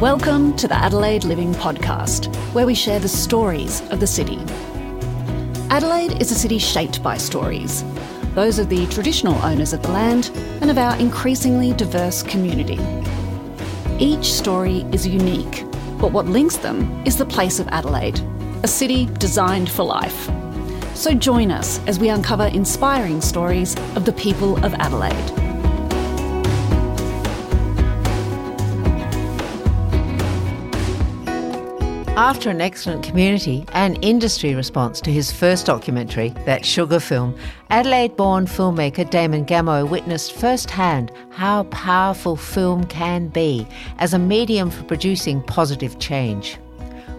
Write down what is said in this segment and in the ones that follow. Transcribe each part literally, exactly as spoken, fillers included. Welcome to the Adelaide Living Podcast, where we share the stories of the city. Adelaide is a city shaped by stories, those of the traditional owners of the land and of our increasingly diverse community. Each story is unique, but what links them is the place of Adelaide, a city designed for life. So join us as we uncover inspiring stories of the people of Adelaide. After an excellent community and industry response to his first documentary, That Sugar Film, Adelaide-born filmmaker Damon Gameau witnessed firsthand how powerful film can be as a medium for producing positive change.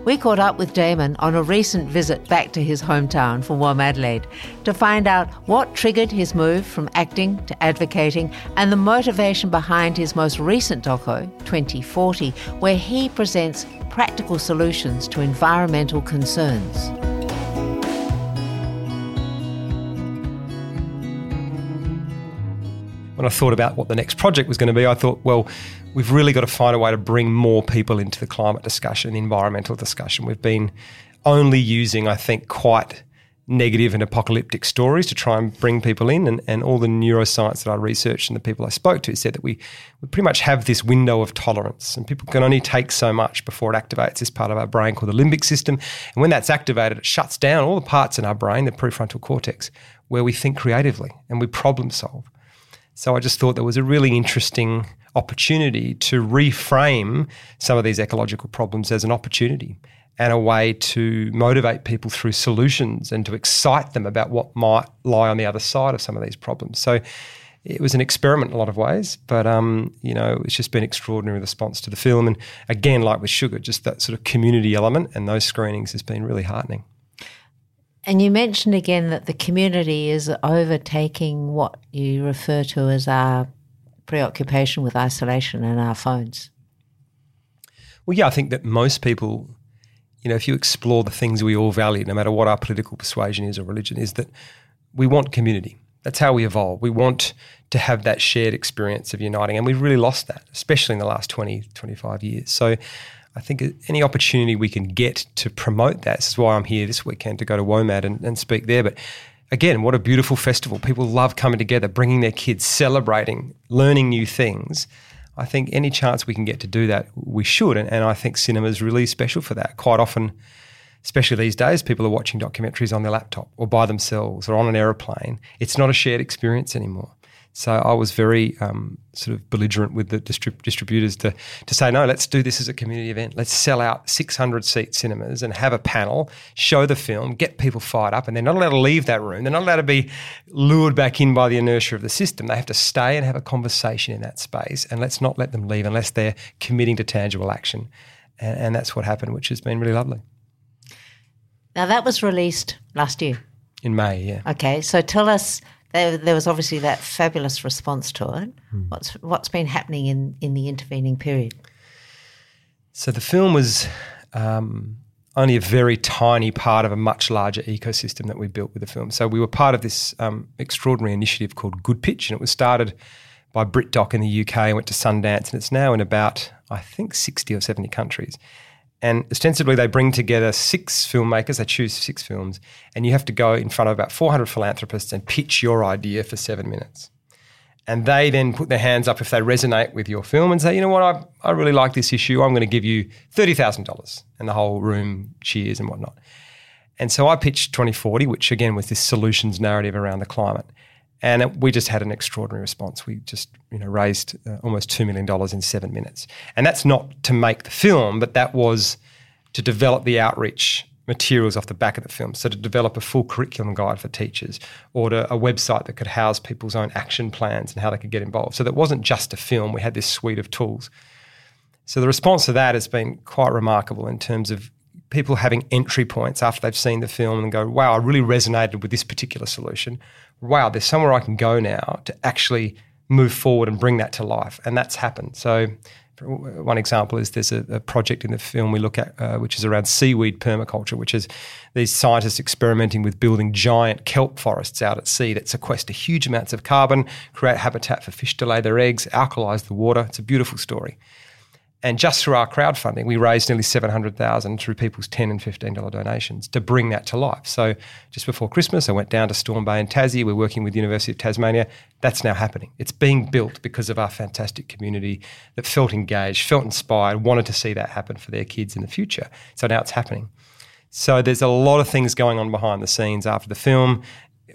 We caught up with Damon on a recent visit back to his hometown from WOMADelaide to find out what triggered his move from acting to advocating and the motivation behind his most recent doco, twenty forty, where he presents practical solutions to environmental concerns. When I thought about what the next project was going to be, I thought, well, we've really got to find a way to bring more people into the climate discussion, the environmental discussion. We've been only using, I think, quite negative and apocalyptic stories to try and bring people in, and, and all the neuroscience that I researched and the people I spoke to said that we, we pretty much have this window of tolerance, and people can only take so much before it activates this part of our brain called the limbic system. And when that's activated, it shuts down all the parts in our brain, the prefrontal cortex, where we think creatively and we problem solve. So I just thought there was a really interesting opportunity to reframe some of these ecological problems as an opportunity and a way to motivate people through solutions and to excite them about what might lie on the other side of some of these problems. So it was an experiment in a lot of ways, but, um, you know, it's just been an extraordinary response to the film. And again, like with Sugar, just that sort of community element and those screenings has been really heartening. And you mentioned again that the community is overtaking what you refer to as our preoccupation with isolation and our phones. Well, yeah, I think that most people, you know, if you explore the things we all value, no matter what our political persuasion is or religion is, that we want community. That's how we evolve. We want to have that shared experience of uniting, and we've really lost that, especially in the last twenty, twenty-five years. So I think any opportunity we can get to promote that. This is why I'm here this weekend to go to WOMAD and, and speak there. But again, what a beautiful festival. People love coming together, bringing their kids, celebrating, learning new things. I think any chance we can get to do that, we should. And, and I think cinema is really special for that. Quite often, especially these days, people are watching documentaries on their laptop or by themselves or on an aeroplane. It's not a shared experience anymore. So I was very um, sort of belligerent with the distrib- distributors to, to say, no, let's do this as a community event. Let's sell out six hundred seat cinemas and have a panel, show the film, get people fired up, and they're not allowed to leave that room. They're not allowed to be lured back in by the inertia of the system. They have to stay and have a conversation in that space, and let's not let them leave unless they're committing to tangible action. And, and that's what happened, which has been really lovely. Now, that was released last year. In May, yeah. Okay, so tell us... There, there was obviously that fabulous response to it. Hmm. What's what's been happening in, in the intervening period? So the film was um, only a very tiny part of a much larger ecosystem that we built with the film. So we were part of this um, extraordinary initiative called Good Pitch, and it was started by Brit Doc in the U K and went to Sundance, and it's now in about, I think, sixty or seventy countries. And ostensibly they bring together six filmmakers, they choose six films, and you have to go in front of about four hundred philanthropists and pitch your idea for seven minutes. And they then put their hands up if they resonate with your film and say, you know what, I, I really like this issue, I'm going to give you thirty thousand dollars. And the whole room cheers and whatnot. And so I pitched twenty forty, which again was this solutions narrative around the climate. And we just had an extraordinary response. We just, you know, raised uh, almost two million dollars in seven minutes. And that's not to make the film, but that was to develop the outreach materials off the back of the film. So to develop a full curriculum guide for teachers, or to a website that could house people's own action plans and how they could get involved. So that wasn't just a film. We had this suite of tools. So the response to that has been quite remarkable in terms of people having entry points after they've seen the film and go, wow, I really resonated with this particular solution. Wow, there's somewhere I can go now to actually move forward and bring that to life. And that's happened. So one example is there's a, a project in the film we look at, uh, which is around seaweed permaculture, which is these scientists experimenting with building giant kelp forests out at sea that sequester huge amounts of carbon, create habitat for fish to lay their eggs, alkalize the water. It's a beautiful story. And just through our crowdfunding, we raised nearly seven hundred thousand dollars through people's ten dollars and fifteen dollars donations to bring that to life. So just before Christmas, I went down to Storm Bay in Tassie. We're working with the University of Tasmania. That's now happening. It's being built because of our fantastic community that felt engaged, felt inspired, wanted to see that happen for their kids in the future. So now it's happening. So there's a lot of things going on behind the scenes after the film.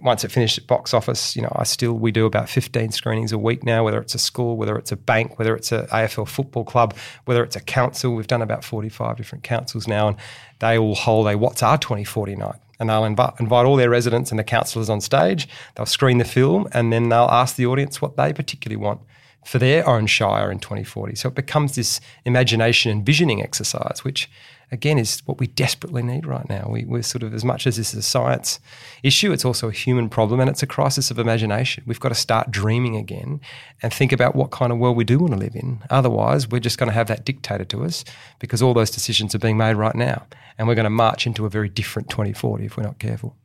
Once it finished at box office, you know, I still, we do about fifteen screenings a week now, whether it's a school, whether it's a bank, whether it's an A F L football club, whether it's a council. We've done about forty-five different councils now, and they all hold a What's Our twenty forty night. And they'll inv- invite all their residents and the councillors on stage. They'll screen the film and then they'll ask the audience what they particularly want for their own shire in twenty forty. So it becomes this imagination and visioning exercise, which again is what we desperately need right now. We, we're sort of, as much as this is a science issue, it's also a human problem, and it's a crisis of imagination. We've got to start dreaming again and think about what kind of world we do want to live in. Otherwise, we're just going to have that dictated to us because all those decisions are being made right now, and we're going to march into a very different twenty forty if we're not careful.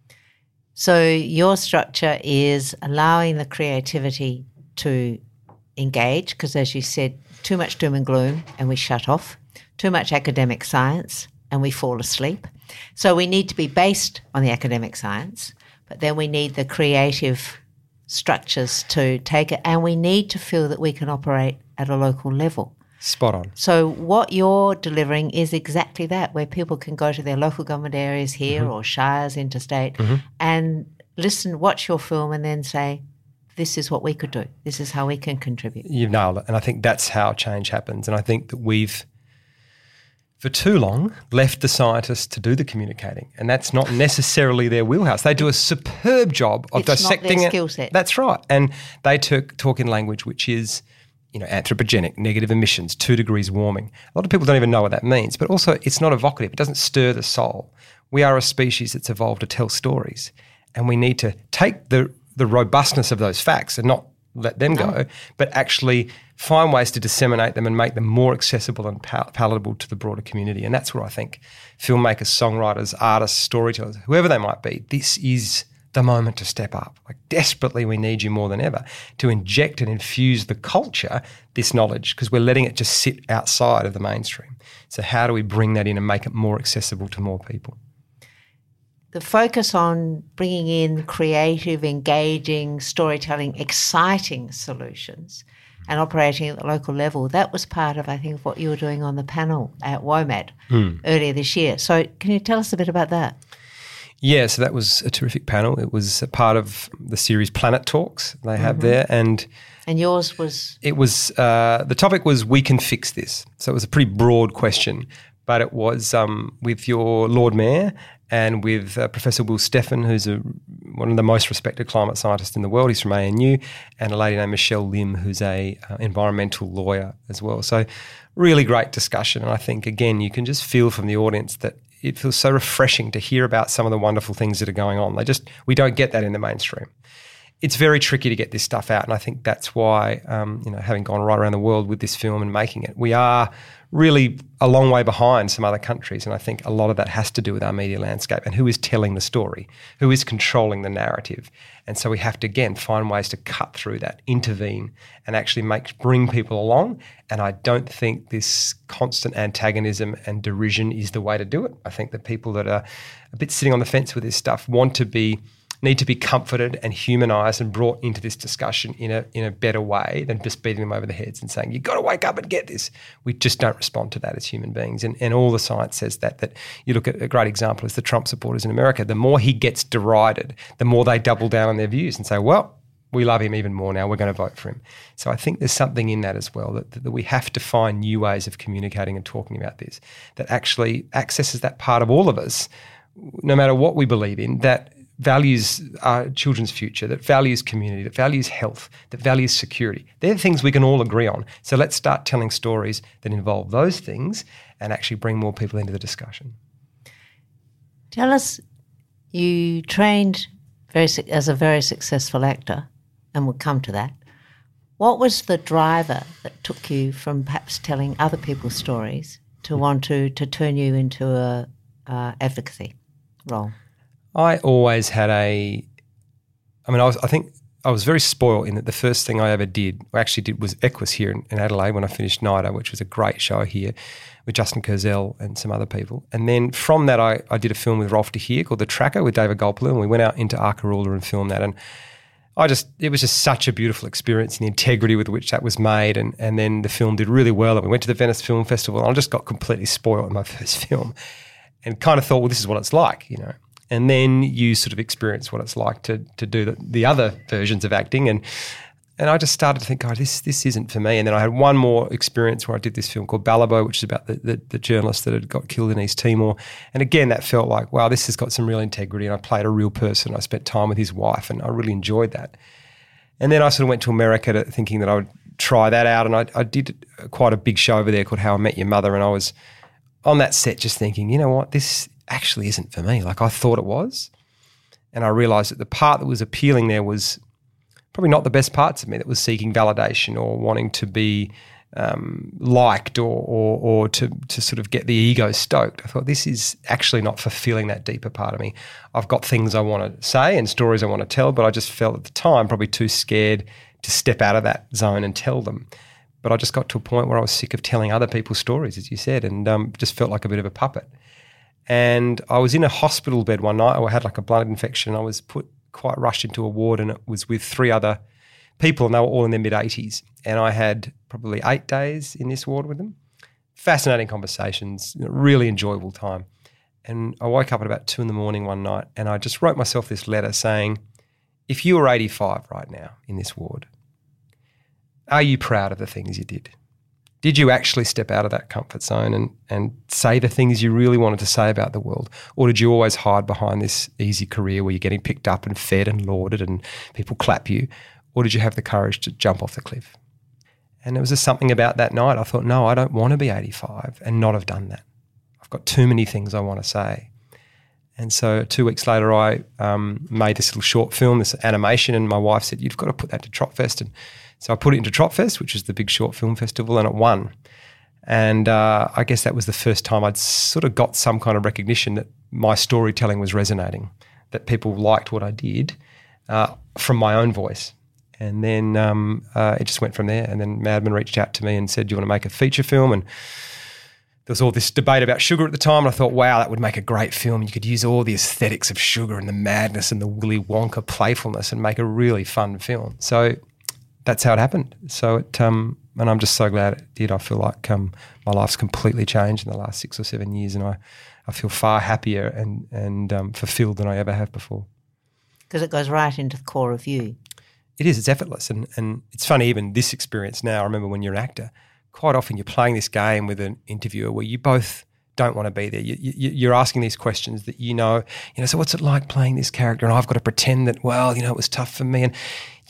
So your structure is allowing the creativity to engage, because as you said, too much doom and gloom and we shut off, too much academic science and we fall asleep. So we need to be based on the academic science, but then we need the creative structures to take it, and we need to feel that we can operate at a local level. Spot on. So what you're delivering is exactly that, where people can go to their local government areas here, mm-hmm. or shires, interstate, mm-hmm. and listen, watch your film and then say, this is what we could do. This is how we can contribute. You've nailed it. And I think that's how change happens. And I think that we've, for too long, left the scientists to do the communicating. And that's not necessarily their wheelhouse. They do a superb job of it's dissecting not their skill set. It. That's right. And they took, talk in language which is, you know, anthropogenic, negative emissions, two degrees warming. A lot of people don't even know what that means, but also it's not evocative. It doesn't stir the soul. We are a species that's evolved to tell stories, and we need to take the the robustness of those facts and not let them no. go, but actually find ways to disseminate them and make them more accessible and pal- palatable to the broader community. And that's where I think filmmakers, songwriters, artists, storytellers, whoever they might be, this is the moment to step up. Like, desperately we need you more than ever to inject and infuse the culture, this knowledge, because we're letting it just sit outside of the mainstream. So how do we bring that in and make it more accessible to more people? The focus on bringing in creative, engaging, storytelling, exciting solutions and operating at the local level, that was part of, I think, of what you were doing on the panel at WOMAD mm. earlier this year. So can you tell us a bit about that? Yeah, so that was a terrific panel. It was a part of the series Planet Talks they have mm-hmm. there. And and yours was? It was, uh, the topic was We Can Fix This. So it was a pretty broad question, but it was um, with your Lord Mayor and with uh, Professor Will Steffen, who's a, one of the most respected climate scientists in the world. He's from A N U, and a lady named Michelle Lim, who's an uh, environmental lawyer as well. So really great discussion. And I think, again, you can just feel from the audience that it feels so refreshing to hear about some of the wonderful things that are going on. They just, we don't get that in the mainstream. It's very tricky to get this stuff out, and I think that's why, um, you know, having gone right around the world with this film and making it, we are really a long way behind some other countries, and I think a lot of that has to do with our media landscape and who is telling the story, who is controlling the narrative. And so we have to, again, find ways to cut through that, intervene, and actually make bring people along. And I don't think this constant antagonism and derision is the way to do it. I think that people that are a bit sitting on the fence with this stuff want to be need to be comforted and humanised and brought into this discussion in a in a better way than just beating them over the heads and saying, you've got to wake up and get this. We just don't respond to that as human beings. And and all the science says that, that you look at a great example is the Trump supporters in America. The more he gets derided, the more they double down on their views and say, well, we love him even more now, we're going to vote for him. So I think there's something in that as well, that, that we have to find new ways of communicating and talking about this that actually accesses that part of all of us, no matter what we believe in, that values our children's future, that values community, that values health, that values security. They're things we can all agree on. So let's start telling stories that involve those things and actually bring more people into the discussion. Tell us, you trained very as a very successful actor, and we'll come to that. What was the driver that took you from perhaps telling other people's stories to want to, to turn you into a uh, advocacy role? I always had a, I mean, I was, I think I was very spoiled in that the first thing I ever did, or actually did, was Equus here in, in Adelaide when I finished NIDA, which was a great show here with Justin Kurzel and some other people. And then from that, I, I did a film with Rolf de Heer called The Tracker with David Gulpilil, and we went out into Arkaroola and filmed that. And I just, it was just such a beautiful experience, and the integrity with which that was made. And, and then the film did really well, and we went to the Venice Film Festival, and I just got completely spoiled in my first film and kind of thought, well, this is what it's like, you know. And then you sort of experience what it's like to to do the, the other versions of acting. And and I just started to think, oh, this this isn't for me. And then I had one more experience where I did this film called Balibo, which is about the, the, the journalist that had got killed in East Timor. And again, that felt like, wow, this has got some real integrity, and I played a real person. I spent time with his wife, and I really enjoyed that. And then I sort of went to America to, thinking that I would try that out, and I, I did quite a big show over there called How I Met Your Mother, and I was on that set just thinking, you know what, this actually isn't for me. Like I thought it was. And I realised that the part that was appealing there was probably not the best parts of me that was seeking validation or wanting to be um, liked or, or or to to sort of get the ego stoked. I thought this is actually not fulfilling that deeper part of me. I've got things I want to say and stories I want to tell, but I just felt at the time probably too scared to step out of that zone and tell them. But I just got to a point where I was sick of telling other people's stories, as you said, and um, just felt like a bit of a puppet. And I was in a hospital bed one night. I had like a blood infection. I was put quite rushed into a ward, and it was with three other people, and they were all in their mid-eighties. And I had probably eight days in this ward with them. Fascinating conversations, really enjoyable time. And I woke up at about two in the morning one night, and I just wrote myself this letter saying, if you were eighty-five right now in this ward, are you proud of the things you did? Did you actually step out of that comfort zone and, and say the things you really wanted to say about the world? Or did you always hide behind this easy career where you're getting picked up and fed and lauded and people clap you? Or did you have the courage to jump off the cliff? And there was just something about that night. I thought, no, I don't want to be eighty-five and not have done that. I've got too many things I want to say. And so two weeks later, I um, made this little short film, this animation, and my wife said, you've got to put that to Tropfest. And so I put it into Tropfest, which is the big short film festival, and it won. And uh, I guess that was the first time I'd sort of got some kind of recognition that my storytelling was resonating, that people liked what I did uh, from my own voice. And then um, uh, it just went from there. And then Madman reached out to me and said, do you want to make a feature film? And there was all this debate about sugar at the time, and I thought, wow, that would make a great film. You could use all the aesthetics of sugar and the madness and the Willy Wonka playfulness and make a really fun film. So that's how it happened. So it, um, and I'm just so glad it did. I feel like um, my life's completely changed in the last six or seven years, and I, I feel far happier and and um, fulfilled than I ever have before. Because it goes right into the core of you. It is. It's effortless, and and it's funny. Even this experience now, I remember when you're an actor, quite often you're playing this game with an interviewer where you both don't want to be there. You, you, you're asking these questions that you know, you know, so what's it like playing this character? And I've got to pretend that, well, you know, it was tough for me. And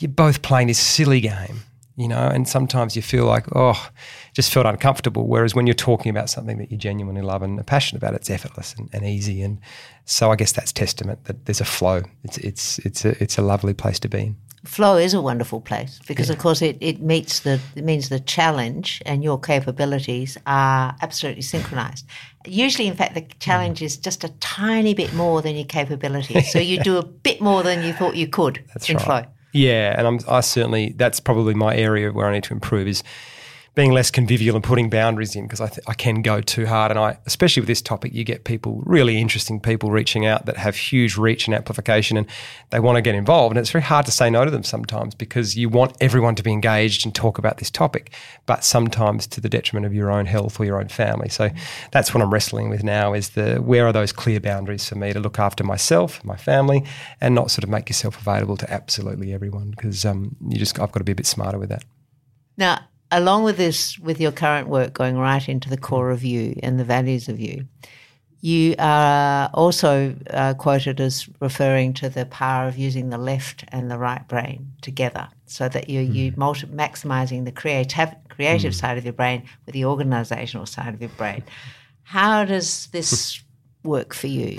you're both playing this silly game, you know, and sometimes you feel like, oh, just felt uncomfortable. Whereas when you're talking about something that you genuinely love and are passionate about, it's effortless and, and easy. And so I guess that's testament that there's a flow. It's it's it's a, it's a lovely place to be in. Flow is a wonderful place because, yeah. of course, it, it meets the it means the challenge and your capabilities are absolutely synchronized. Usually, in fact, the challenge is just a tiny bit more than your capabilities. So you do a bit more than you thought you could that's in right. flow. Yeah, and I'm, I certainly that's probably my area where I need to improve is being less convivial and putting boundaries in because I th- I can go too hard. And I especially with this topic, you get people, really interesting people reaching out that have huge reach and amplification and they want to get involved. And it's very hard to say no to them sometimes because you want everyone to be engaged and talk about this topic, but sometimes to the detriment of your own health or your own family. So that's what I'm wrestling with now is the where are those clear boundaries for me to look after myself, my family, and not sort of make yourself available to absolutely everyone because um, you just I've got to be a bit smarter with that. Now, along with this, with your current work going right into the core of you and the values of you, you are also uh, quoted as referring to the power of using the left and the right brain together so that you're mm. you multi- maximising the creative, creative mm. side of your brain with the organisational side of your brain. How does this work for you?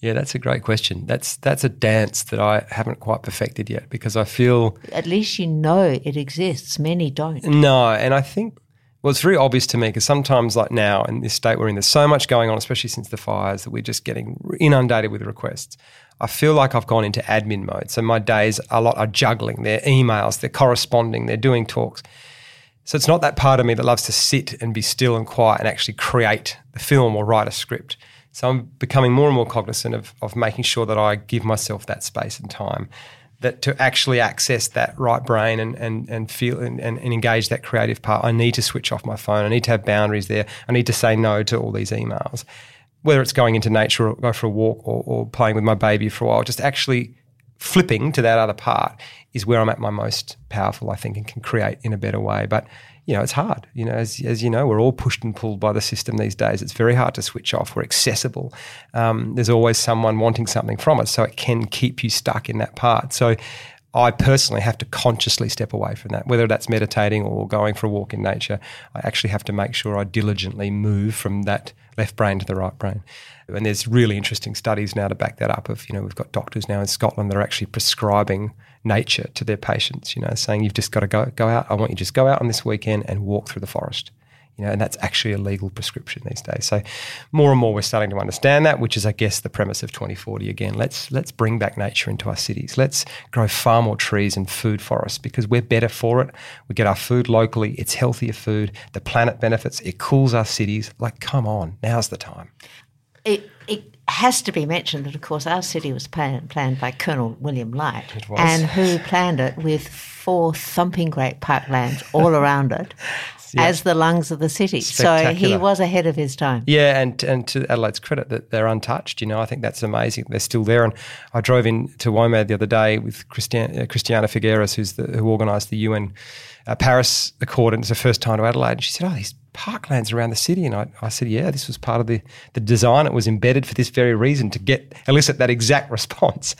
Yeah, that's a great question. That's that's a dance that I haven't quite perfected yet because I feel... At least you know it exists. Many don't. No, and I think, well, it's very obvious to me because sometimes like now in this state we're in, there's so much going on, especially since the fires, that we're just getting inundated with requests. I feel like I've gone into admin mode. So my days a lot are juggling. They're emails, they're corresponding, they're doing talks. So it's not that part of me that loves to sit and be still and quiet and actually create the film or write a script. So I'm becoming more and more cognizant of, of making sure that I give myself that space and time that to actually access that right brain and and and feel and, and, and engage that creative part. I need to switch off my phone. I need to have boundaries there. I need to say no to all these emails. Whether it's going into nature or go for a walk or, or playing with my baby for a while, just actually flipping to that other part is where I'm at my most powerful, I think, and can create in a better way. But, you know, it's hard. You know, as as you know, we're all pushed and pulled by the system these days. It's very hard to switch off. We're accessible. Um, there's always someone wanting something from us, so it can keep you stuck in that part. So I personally have to consciously step away from that, whether that's meditating or going for a walk in nature. I actually have to make sure I diligently move from that left brain to the right brain. And there's really interesting studies now to back that up of, you know, we've got doctors now in Scotland that are actually prescribing nature to their patients, you know, saying you've just got to go go out. I want you to just go out on this weekend and walk through the forest. You know, and that's actually a legal prescription these days. So more and more we're starting to understand that, which is, I guess, the premise of twenty forty again. Let's let's bring back nature into our cities. Let's grow far more trees and food forests because we're better for it. We get our food locally. It's healthier food. The planet benefits. It cools our cities. Like, come on, now's the time. It, it has to be mentioned that, of course, our city was planned, planned by Colonel William Light. It was. And who planned it with four thumping great pipelines all around it. Yeah. As the lungs of the city. So he was ahead of his time. Yeah, and and to Adelaide's credit that they're untouched. You know, I think that's amazing. They're still there. And I drove in to WOMAD the other day with Christian, uh, Christiana Figueres, who's the, who organised the U N uh, Paris Accord, and it's her first time to Adelaide. And she said, oh, these parklands around the city. And I, I said, yeah, this was part of the, the design. It was embedded for this very reason to get elicit that exact response.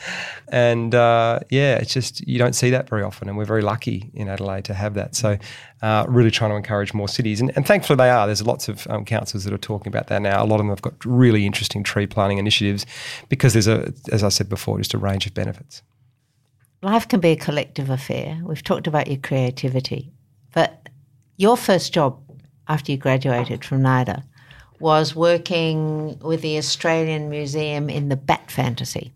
And, uh, yeah, it's just you don't see that very often, and we're very lucky in Adelaide to have that. So uh, really trying to encourage more cities. And, and thankfully they are. There's lots of um, councils that are talking about that now. A lot of them have got really interesting tree planting initiatives because there's, a, as I said before, just a range of benefits. Life can be a collective affair. We've talked about your creativity. But your first job after you graduated from NIDA, was working with the Australian Museum in the Bat Fantasy.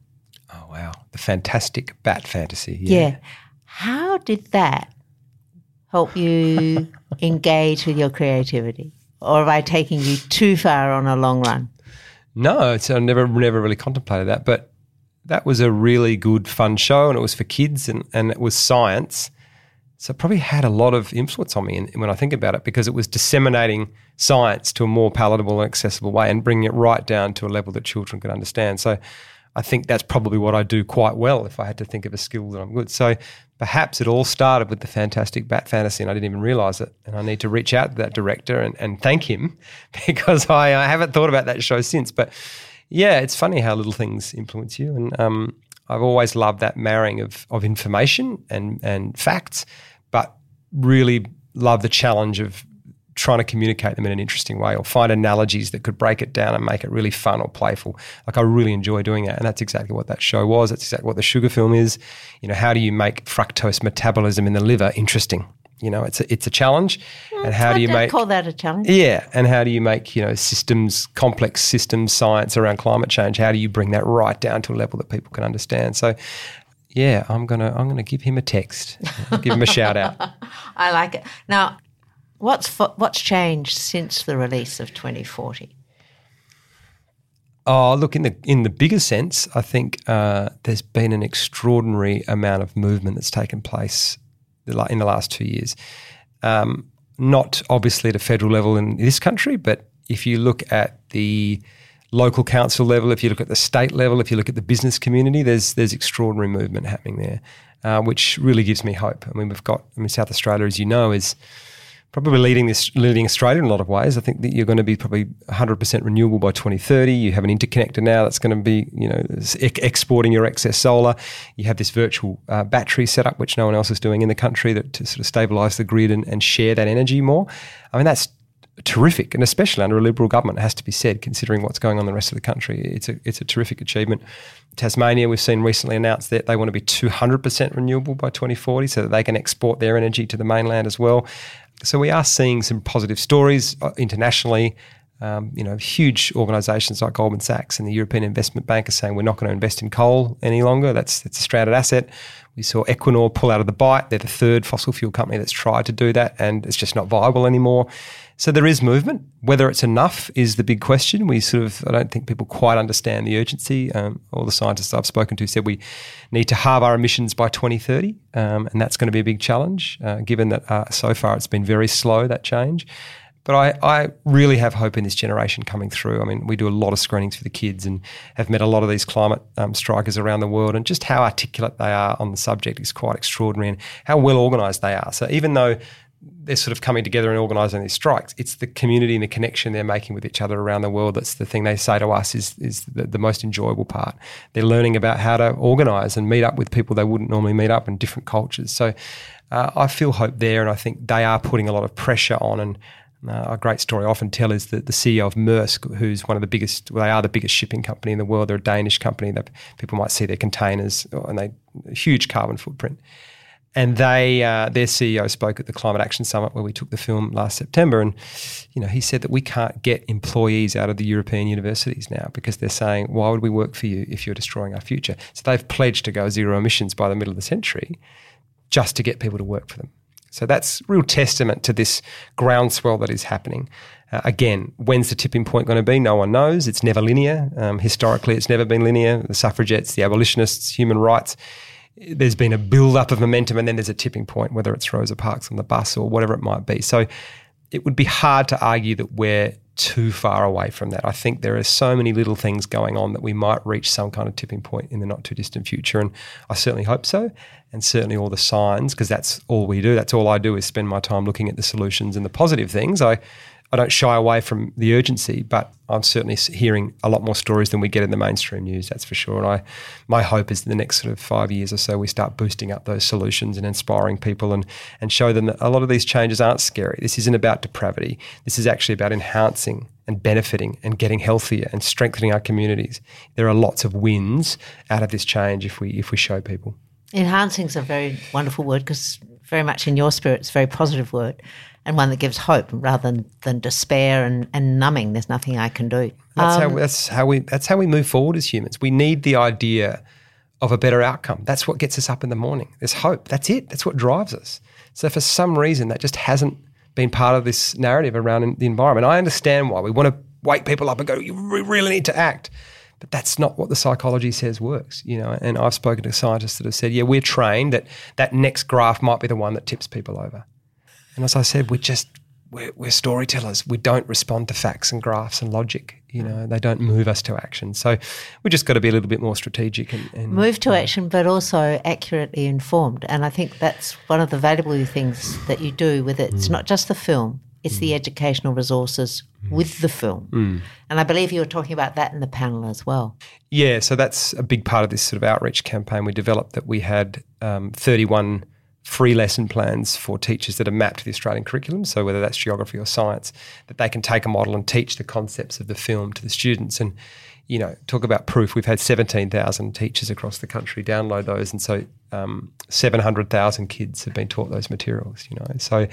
Oh, wow. The Fantastic Bat Fantasy. Yeah. yeah. How did that help you engage with your creativity? Or have I taken you too far on a long run? No, it's, I never, never really contemplated that. But that was a really good, fun show, and it was for kids, and, and it was science. So it probably had a lot of influence on me in, when I think about it, because it was disseminating science to a more palatable and accessible way and bringing it right down to a level that children could understand. So I think that's probably what I do quite well if I had to think of a skill that I'm good. So perhaps it all started with the Fantastic Bat Fantasy and I didn't even realise it, and I need to reach out to that director and, and thank him because I, I haven't thought about that show since. But, yeah, it's funny how little things influence you, and um, I've always loved that marrying of, of information and, and facts, but really love the challenge of trying to communicate them in an interesting way or find analogies that could break it down and make it really fun or playful. Like I really enjoy doing that, and that's exactly what that show was. That's exactly what the Sugar Film is. You know, how do you make fructose metabolism in the liver interesting? You know, it's a, it's a challenge. Mm, and how I do you make call that a challenge? Yeah, and how do you make, you know, systems, complex systems, science around climate change, how do you bring that right down to a level that people can understand? So, yeah, I'm going to I'm going to give him a text. Give him a shout out. I like it. Now, what's fo- what's changed since the release of twenty forty? Oh, look, in the in the bigger sense, I think uh, there's been an extraordinary amount of movement that's taken place in the last two years, um, not obviously at a federal level in this country, but if you look at the local council level, if you look at the state level, if you look at the business community, there's there's extraordinary movement happening there, uh, which really gives me hope. I mean, we've got I mean, South Australia, as you know, is probably leading this leading Australia in a lot of ways. I think that you're going to be probably one hundred percent renewable by twenty thirty. You have an interconnector now that's going to be, you know, e- exporting your excess solar. You have this virtual uh, battery setup, which no one else is doing in the country, that to sort of stabilise the grid and, and share that energy more. I mean, that's terrific, and especially under a Liberal government, it has to be said, considering what's going on in the rest of the country. It's a it's a terrific achievement. Tasmania, we've seen recently announced that they want to be two hundred percent renewable by twenty forty so that they can export their energy to the mainland as well. So we are seeing some positive stories internationally. Um, you know, huge organisations like Goldman Sachs and the European Investment Bank are saying we're not going to invest in coal any longer. That's, that's a stranded asset. We saw Equinor pull out of the bite. They're the third fossil fuel company that's tried to do that, and it's just not viable anymore. So there is movement. Whether it's enough is the big question. We sort of, I don't think people quite understand the urgency. Um, all the scientists I've spoken to said we need to halve our emissions by twenty thirty, um, and that's going to be a big challenge, uh, given that uh, so far it's been very slow, that change. But I, I really have hope in this generation coming through. I mean, we do a lot of screenings for the kids and have met a lot of these climate um, strikers around the world, and just how articulate they are on the subject is quite extraordinary, and how well organised they are. So even though they're sort of coming together and organising these strikes, it's the community and the connection they're making with each other around the world that's the thing they say to us is, is the, the most enjoyable part. They're learning about how to organise and meet up with people they wouldn't normally meet up in different cultures. So uh, I feel hope there, and I think they are putting a lot of pressure on. And Uh, a great story I often tell is that the C E O of Maersk, who's one of the biggest, well, they are the biggest shipping company in the world. They're a Danish company. That people might see their containers, and they huge carbon footprint. And they, uh, their C E O spoke at the Climate Action Summit where we took the film last September, and you know he said that we can't get employees out of the European universities now because they're saying, why would we work for you if you're destroying our future? So they've pledged to go zero emissions by the middle of the century just to get people to work for them. So that's real testament to this groundswell that is happening. Uh, again, when's the tipping point going to be? No one knows. It's never linear. Um, historically, it's never been linear. The suffragettes, the abolitionists, human rights, there's been a build-up of momentum, and then there's a tipping point, whether it's Rosa Parks on the bus or whatever it might be. So it would be hard to argue that we're too far away from that. I think there are so many little things going on that we might reach some kind of tipping point in the not too distant future, and I certainly hope so, and certainly all the signs, because that's all we do. That's all I do is spend my time looking at the solutions and the positive things. I, I don't shy away from the urgency, but I'm certainly hearing a lot more stories than we get in the mainstream news, that's for sure. And I, my hope is that the next sort of five years or so we start boosting up those solutions and inspiring people, and, and show them that a lot of these changes aren't scary. This isn't about depravity. This is actually about enhancing and benefiting and getting healthier and strengthening our communities. There are lots of wins out of this change if we if we show people. Enhancing is a very wonderful word, because very much in your spirit, it's a very positive word, and one that gives hope rather than, than despair and, and numbing. There's nothing I can do. That's, um, how, that's how we that's how we move forward as humans. We need the idea of a better outcome. That's what gets us up in the morning. There's hope. That's it. That's what drives us. So for some reason, that just hasn't been part of this narrative around the environment. I understand why. We want to wake people up and go, you really need to act. But that's not what the psychology says works, you know. And I've spoken to scientists that have said, yeah, we're trained that that next graph might be the one that tips people over. And as I said, we're just, we're, we're storytellers. We don't respond to facts and graphs and logic, you know. They don't move us to action. So we just got to be a little bit more strategic. and, and Move to uh, action, but also accurately informed. And I think that's one of the valuable things that you do with it. It's mm. not just the film. It's mm. the educational resources mm. with the film. Mm. And I believe you were talking about that in the panel as well. Yeah, so that's a big part of this sort of outreach campaign we developed, that we had um, thirty-one free lesson plans for teachers that are mapped to the Australian curriculum, so whether that's geography or science, that they can take a model and teach the concepts of the film to the students. And, you know, talk about proof. We've had seventeen thousand teachers across the country download those, and so um, seven hundred thousand kids have been taught those materials, you know. So,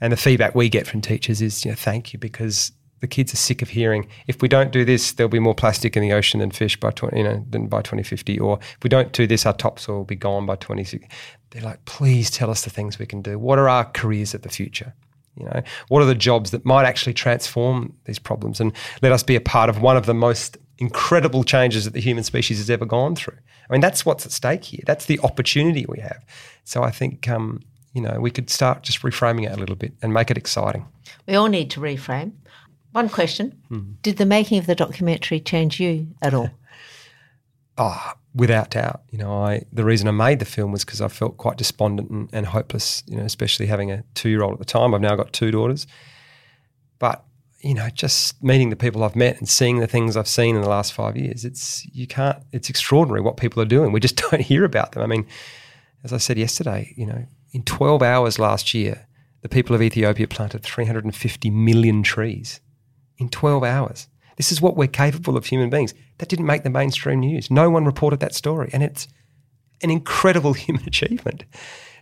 and the feedback we get from teachers is, you know, thank you, because the kids are sick of hearing, if we don't do this, there'll be more plastic in the ocean than fish by twenty, you know, than by twenty fifty, or if we don't do this, our topsoil will be gone by twenty sixty. They're like, please tell us the things we can do. What are our careers of the future? You know, what are the jobs that might actually transform these problems? And let us be a part of one of the most incredible changes that the human species has ever gone through. I mean, that's what's at stake here. That's the opportunity we have. So I think, um, you know, we could start just reframing it a little bit and make it exciting. We all need to reframe. One question, mm-hmm. did the making of the documentary change you at all? Oh, without doubt. You know, I the reason I made the film was because I felt quite despondent and, and hopeless, you know, especially having a two-year-old at the time. I've now got two daughters. But, you know, just meeting the people I've met and seeing the things I've seen in the last five years, it's you can't, it's extraordinary what people are doing. We just don't hear about them. I mean, as I said yesterday, you know, in twelve hours last year, the people of Ethiopia planted three hundred fifty million trees. In twelve hours. This is what we're capable of, human beings. That didn't make the mainstream news. No one reported that story, and it's an incredible human achievement.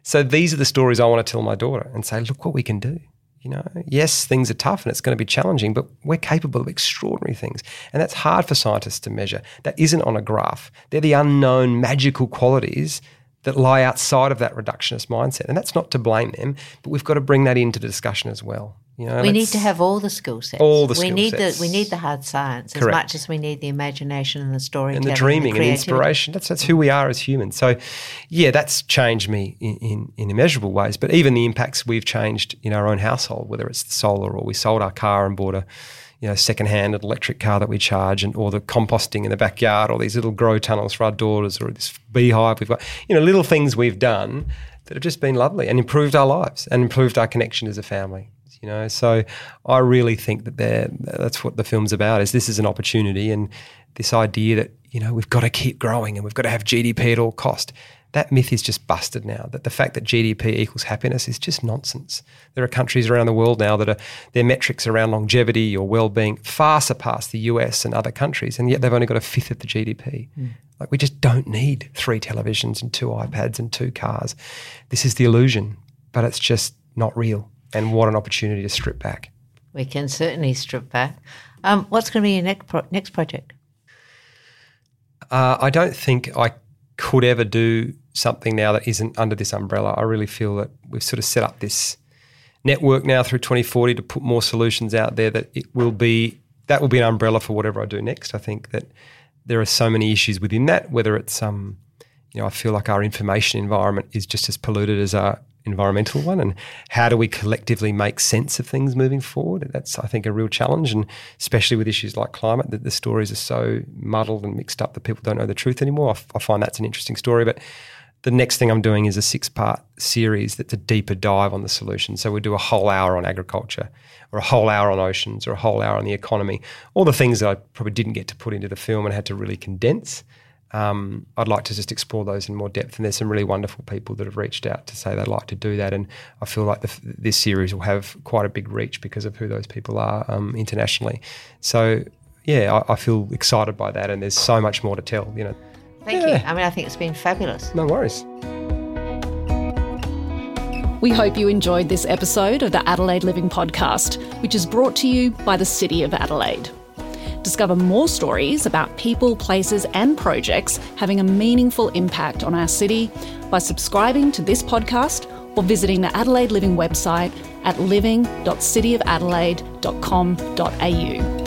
So these are the stories I want to tell my daughter and say, look what we can do. You know, yes, things are tough and it's going to be challenging, but we're capable of extraordinary things. And that's hard for scientists to measure. That isn't on a graph. They're the unknown magical qualities that lie outside of that reductionist mindset. And that's not to blame them, but we've got to bring that into the discussion as well. You know, we need to have all the skill sets. All the skill sets. The, we need the hard science Correct. As much as we need the imagination and the storytelling. And the dreaming and, the and inspiration. That's that's who we are as humans. So, yeah, that's changed me in, in, in immeasurable ways. But even the impacts we've changed in our own household, whether it's the solar or we sold our car and bought a you know, second-hand electric car that we charge, and or the composting in the backyard or these little grow tunnels for our daughters or this beehive we've got. You know, little things we've done that have just been lovely and improved our lives and improved our connection as a family. You know, so I really think that they're, that's what the film's about, is this is an opportunity, and this idea that, you know, we've got to keep growing and we've got to have G D P at all cost. That myth is just busted now, that the fact that G D P equals happiness is just nonsense. There are countries around the world now that are, their metrics around longevity or well-being far surpass the U S and other countries, and yet they've only got a fifth of the G D P. Mm. Like, we just don't need three televisions and two iPads and two cars. This is the illusion, but it's just not real. And what an opportunity to strip back. We can certainly strip back. Um, what's going to be your next pro- next project? Uh, I don't think I could ever do something now that isn't under this umbrella. I really feel that we've sort of set up this network now through twenty forty to put more solutions out there, that it will be that will be an umbrella for whatever I do next. I think that there are so many issues within that, whether it's um, you know, I feel like our information environment is just as polluted as our environmental one, and how do we collectively make sense of things moving forward? That's, I think, a real challenge, and especially with issues like climate, that the stories are so muddled and mixed up that people don't know the truth anymore. I, f- I find that's an interesting story. But the next thing I'm doing is a six-part series that's a deeper dive on the solution. So we do a whole hour on agriculture, or a whole hour on oceans, or a whole hour on the economy, all the things that I probably didn't get to put into the film and had to really condense. Um, I'd like to just explore those in more depth, and there's some really wonderful people that have reached out to say they'd like to do that, and I feel like the, this series will have quite a big reach because of who those people are um, internationally. So, yeah, I, I feel excited by that, and there's so much more to tell, you know. Thank yeah. you. I mean, I think it's been fabulous. No worries. We hope you enjoyed this episode of the Adelaide Living Podcast, which is brought to you by the City of Adelaide. Discover more stories about people, places and projects having a meaningful impact on our city by subscribing to this podcast or visiting the Adelaide Living website at living dot city of adelaide dot com dot a u.